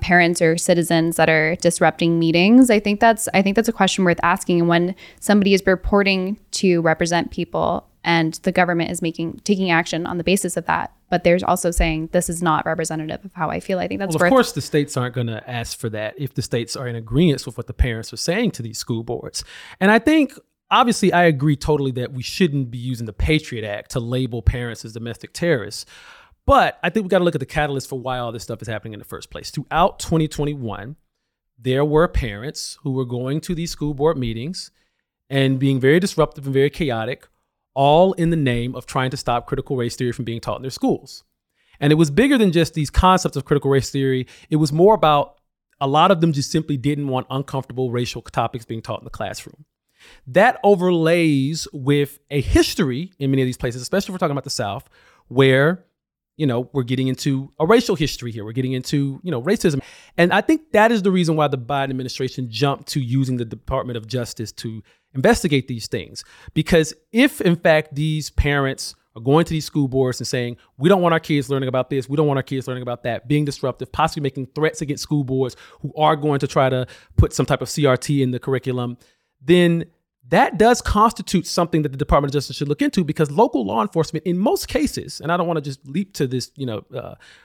parents or citizens that are disrupting meetings. I think that's a question worth asking. And when somebody is purporting to represent people and the government is taking action on the basis of that, but there's also saying this is not representative of how I feel. I think that's worth. Of course, the states aren't going to ask for that if the states are in agreement with what the parents are saying to these school boards. And I think, obviously, I agree totally that we shouldn't be using the Patriot Act to label parents as domestic terrorists. But I think we got to look at the catalyst for why all this stuff is happening in the first place. Throughout 2021, there were parents who were going to these school board meetings and being very disruptive and very chaotic, all in the name of trying to stop critical race theory from being taught in their schools. And it was bigger than just these concepts of critical race theory. It was more about a lot of them just simply didn't want uncomfortable racial topics being taught in the classroom. That overlays with a history in many of these places, especially if we're talking about the South, where, you know, we're getting into a racial history here. We're getting into, you know, racism. And I think that is the reason why the Biden administration jumped to using the Department of Justice to investigate these things. Because if, in fact, these parents are going to these school boards and saying, we don't want our kids learning about this, we don't want our kids learning about that, being disruptive, possibly making threats against school boards who are going to try to put some type of CRT in the curriculum, then that does constitute something that the Department of Justice should look into, because local law enforcement, in most cases, and I don't want to just leap to this, you know,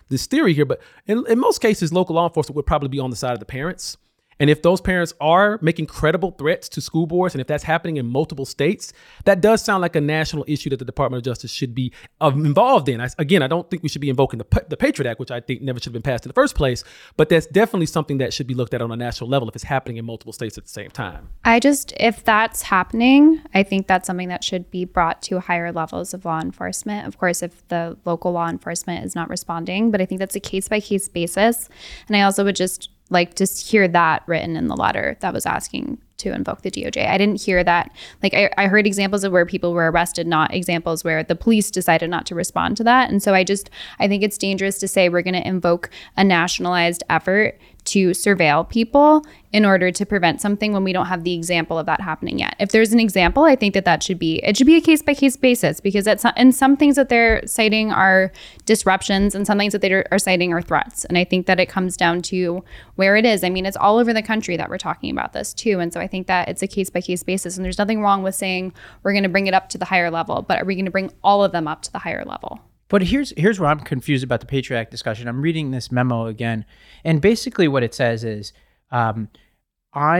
this theory here, but in most cases, local law enforcement would probably be on the side of the parents. And if those parents are making credible threats to school boards, and if that's happening in multiple states, that does sound like a national issue that the Department of Justice should be involved in. Again, I don't think we should be invoking the Patriot Act, which I think never should have been passed in the first place, but that's definitely something that should be looked at on a national level if it's happening in multiple states at the same time. If that's happening, I think that's something that should be brought to higher levels of law enforcement. Of course, if the local law enforcement is not responding, but I think that's a case-by-case basis. And I also would just like to hear that written in the letter that was asking to invoke the DOJ. I didn't hear that. Like I heard examples of where people were arrested, not examples where the police decided not to respond to that. And so I think it's dangerous to say we're going to invoke a nationalized effort to surveil people in order to prevent something when we don't have the example of that happening yet. If there's an example, I think that should be a case-by-case basis, because and some things that they're citing are disruptions and some things that they are citing are threats. And I think that it comes down to where it is. I mean, it's all over the country that we're talking about this too. And so I think that it's a case-by-case basis, and there's nothing wrong with saying we're going to bring it up to the higher level, but are we going to bring all of them up to the higher level? But here's where I'm confused about the Patriot Act discussion. I'm reading this memo again, and basically what it says is, I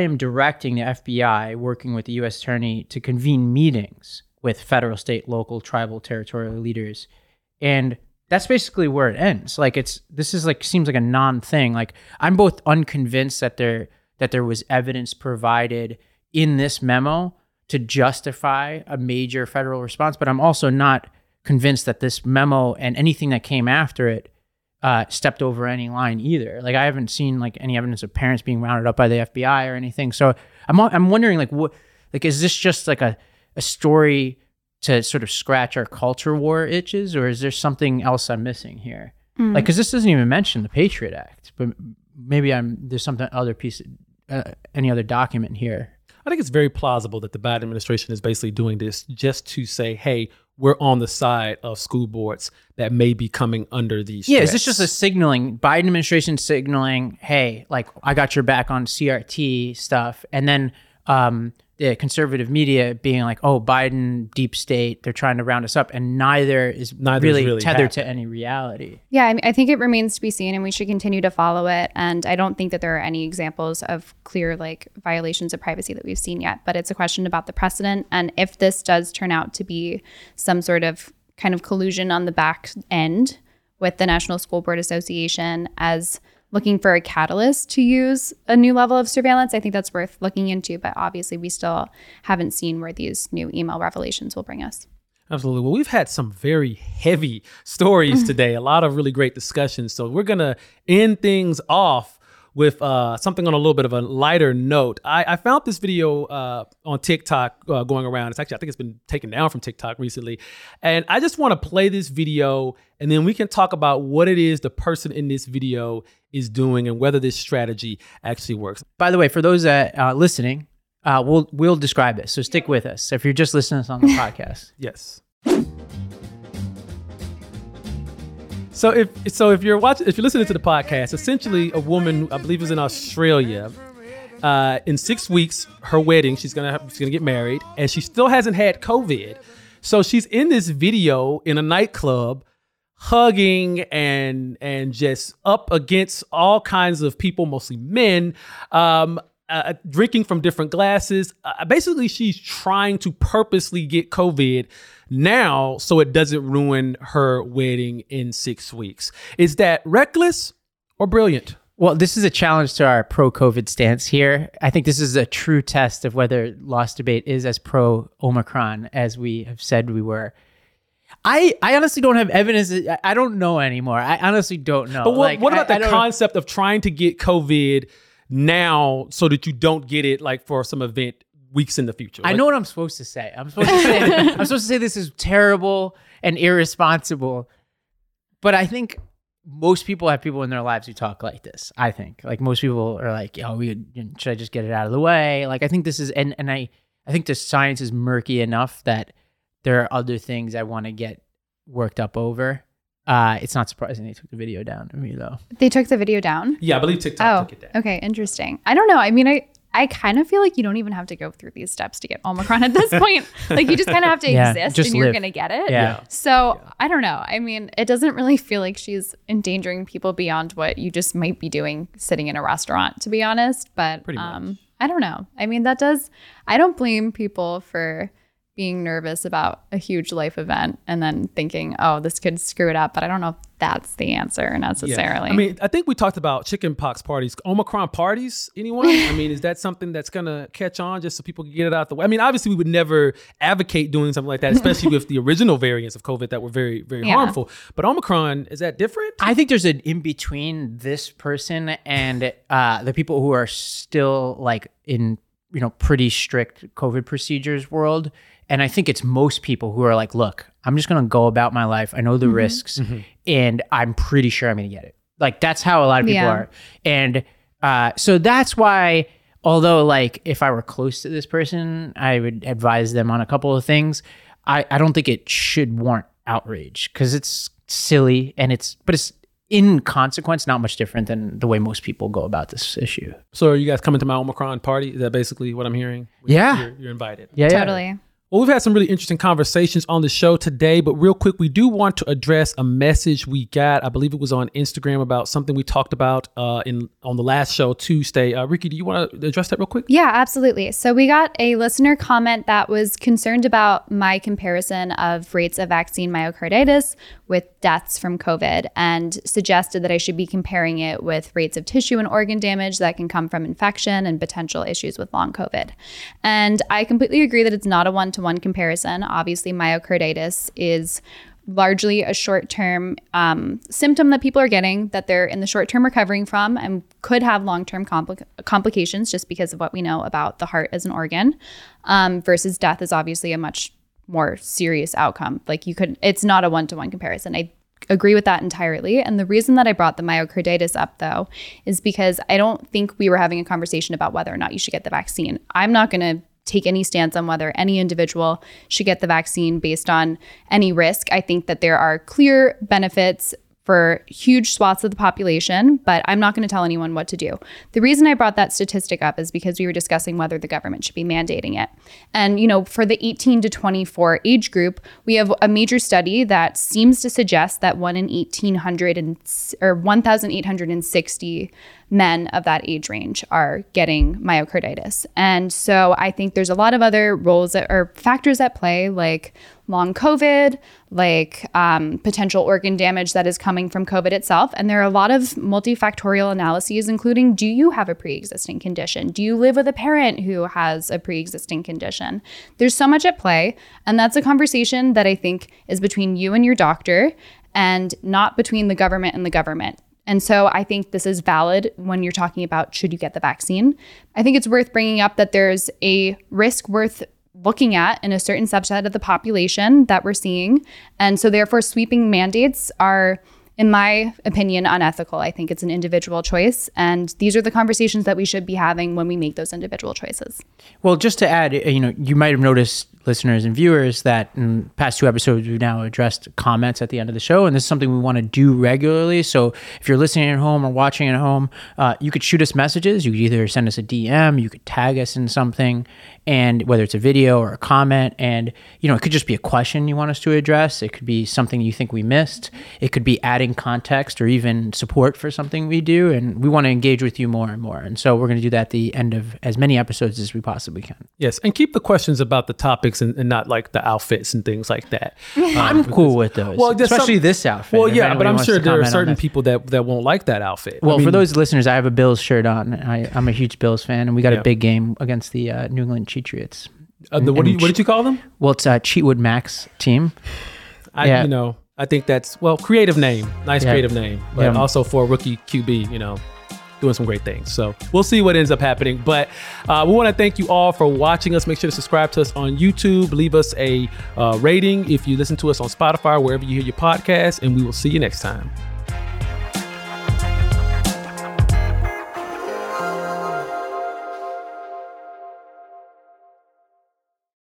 am directing the FBI, working with the U.S. Attorney, to convene meetings with federal, state, local, tribal, territorial leaders. And that's basically where it ends. Like, seems like a non-thing. Like, I'm both unconvinced that there was evidence provided in this memo to justify a major federal response, but I'm also not convinced that this memo and anything that came after it stepped over any line either. Like, I haven't seen like any evidence of parents being rounded up by the FBI or anything. So I'm wondering, like, what, like, is this just like a story to sort of scratch our culture war itches, or is there something else I'm missing here? Mm. Like, because this doesn't even mention the Patriot Act, but maybe there's something other piece, any other document here. I think it's very plausible that the Biden administration is basically doing this just to say, hey, we're on the side of school boards that may be coming under these. Yeah, threats. Is this just a signaling, Biden administration signaling, hey, like, I got your back on CRT stuff, and then the conservative media being like, oh, Biden, deep state, they're trying to round us up, and neither is really tethered to any reality. Yeah, I mean, I think it remains to be seen, and we should continue to follow it, and I don't think that there are any examples of clear, like, violations of privacy that we've seen yet, but it's a question about the precedent, and if this does turn out to be some sort of kind of collusion on the back end with the National School Board Association as looking for a catalyst to use a new level of surveillance, I think that's worth looking into. But obviously, we still haven't seen where these new email revelations will bring us. Absolutely. Well, we've had some very heavy stories today, a lot of really great discussions. So we're going to end things off with something on a little bit of a lighter note. I found this video on TikTok going around. It's actually, I think it's been taken down from TikTok recently. And I just want to play this video, and then we can talk about what it is the person in this video is doing and whether this strategy actually works. By the way, for those that are listening, we'll describe this. So stick with us if you're just listening to us on the podcast. Yes. So if you're watching, if you're listening to the podcast, essentially a woman, I believe, is in Australia. In 6 weeks, her wedding, she's gonna get married, and she still hasn't had COVID. So she's in this video in a nightclub, hugging and just up against all kinds of people, mostly men, drinking from different glasses. Basically, she's trying to purposely get COVID now so it doesn't ruin her wedding in 6 weeks. Is that reckless or brilliant? Well, this is a challenge to our pro-COVID stance here. I think this is a true test of whether Lost Debate is as pro-Omicron as we have said we were. I honestly don't have evidence. I don't know anymore. I honestly don't know. But what about the concept of trying to get COVID now so that you don't get it like for some event weeks in the future? Like, I know what I'm supposed to say. I'm supposed to say this is terrible and irresponsible. But I think most people have people in their lives who talk like this. I think like most people are like, oh, should I just get it out of the way? Like, I think this is, and I think the science is murky enough that there are other things I want to get worked up over. It's not surprising they took the video down of me though. They took the video down? Yeah, I believe TikTok took it down. Okay, interesting. I don't know. I mean, I kind of feel like you don't even have to go through these steps to get Omicron at this point. Like, you just kind of have to exist and you're going to get it. Yeah. So I don't know. I mean, it doesn't really feel like she's endangering people beyond what you just might be doing sitting in a restaurant, to be honest. But I don't know. I mean, I don't blame people for being nervous about a huge life event and then thinking, oh, this could screw it up. But I don't know if that's the answer necessarily. Yeah. I mean, I think we talked about chickenpox parties, Omicron parties, anyone? I mean, is that something that's going to catch on just so people can get it out the way? I mean, obviously we would never advocate doing something like that, especially with the original variants of COVID that were very, very harmful. But Omicron, is that different? I think there's an in-between this person and the people who are still like in, you know, pretty strict COVID procedures world. And I think it's most people who are like, look, I'm just going to go about my life. I know the risks and I'm pretty sure I'm going to get it. Like, that's how a lot of people are. And So that's why, although like if I were close to this person, I would advise them on a couple of things. I don't think it should warrant outrage because it's silly and it's in consequence not much different than the way most people go about this issue. So are you guys coming to my Omicron party? Is that basically what I'm hearing? Yeah. You're invited. Yeah, totally. Yeah. Well, we've had some really interesting conversations on the show today, but real quick, we do want to address a message we got. I believe it was on Instagram about something we talked about on the last show Tuesday. Ricky, do you want to address that real quick? Yeah, absolutely. So we got a listener comment that was concerned about my comparison of rates of vaccine myocarditis with deaths from COVID and suggested that I should be comparing it with rates of tissue and organ damage that can come from infection and potential issues with long COVID. And I completely agree that it's not a one-to-one comparison. Obviously, myocarditis is largely a short-term symptom that people are getting that they're in the short-term recovering from and could have long-term complications just because of what we know about the heart as an organ, versus death is obviously a much more serious outcome. Like it's not a one-to-one comparison. I agree with that entirely. And the reason that I brought the myocarditis up, though, is because I don't think we were having a conversation about whether or not you should get the vaccine. I'm not going to take any stance on whether any individual should get the vaccine based on any risk. I think that there are clear benefits for huge swaths of the population, but I'm not going to tell anyone what to do. The reason I brought that statistic up is because we were discussing whether the government should be mandating it. And, for the 18 to 24 age group, we have a major study that seems to suggest that 1,860 men of that age range are getting myocarditis. And so I think there's a lot of other roles or factors at play, like long COVID, like potential organ damage that is coming from COVID itself. And there are a lot of multifactorial analyses, including, do you have a pre-existing condition? Do you live with a parent who has a pre-existing condition? There's so much at play. And that's a conversation that I think is between you and your doctor and not between the government and the government. And so I think this is valid when you're talking about should you get the vaccine. I think it's worth bringing up that there's a risk worth looking at in a certain subset of the population that we're seeing. And so therefore sweeping mandates are, in my opinion, unethical. I think it's an individual choice. And these are the conversations that we should be having when we make those individual choices. Well, just to add, you might have noticed, listeners and viewers, that in the past two episodes, we've now addressed comments at the end of the show. And this is something we want to do regularly. So if you're listening at home or watching at home, you could shoot us messages. You could either send us a DM, you could tag us in something, and whether it's a video or a comment. And, it could just be a question you want us to address. It could be something you think we missed. It could be adding context or even support for something we do, and we want to engage with you more and more. And so we're going to do that at the end of as many episodes as we possibly can. Yes, and keep the questions about the topics and not like the outfits and things like that. I'm cool with those. Well, especially this outfit. Well, yeah, but I'm sure there are certain people that won't like that outfit. Well, for those listeners, I have a Bills shirt on. I'm a huge Bills fan, and we got a big game against the New England Patriots. What did you call them? Well, it's Cheatwood Mac's team. I think that's, creative name. Nice creative name. But also for a rookie QB, doing some great things. So we'll see what ends up happening. But we want to thank you all for watching us. Make sure to subscribe to us on YouTube. Leave us a rating if you listen to us on Spotify, wherever you hear your podcast. And we will see you next time.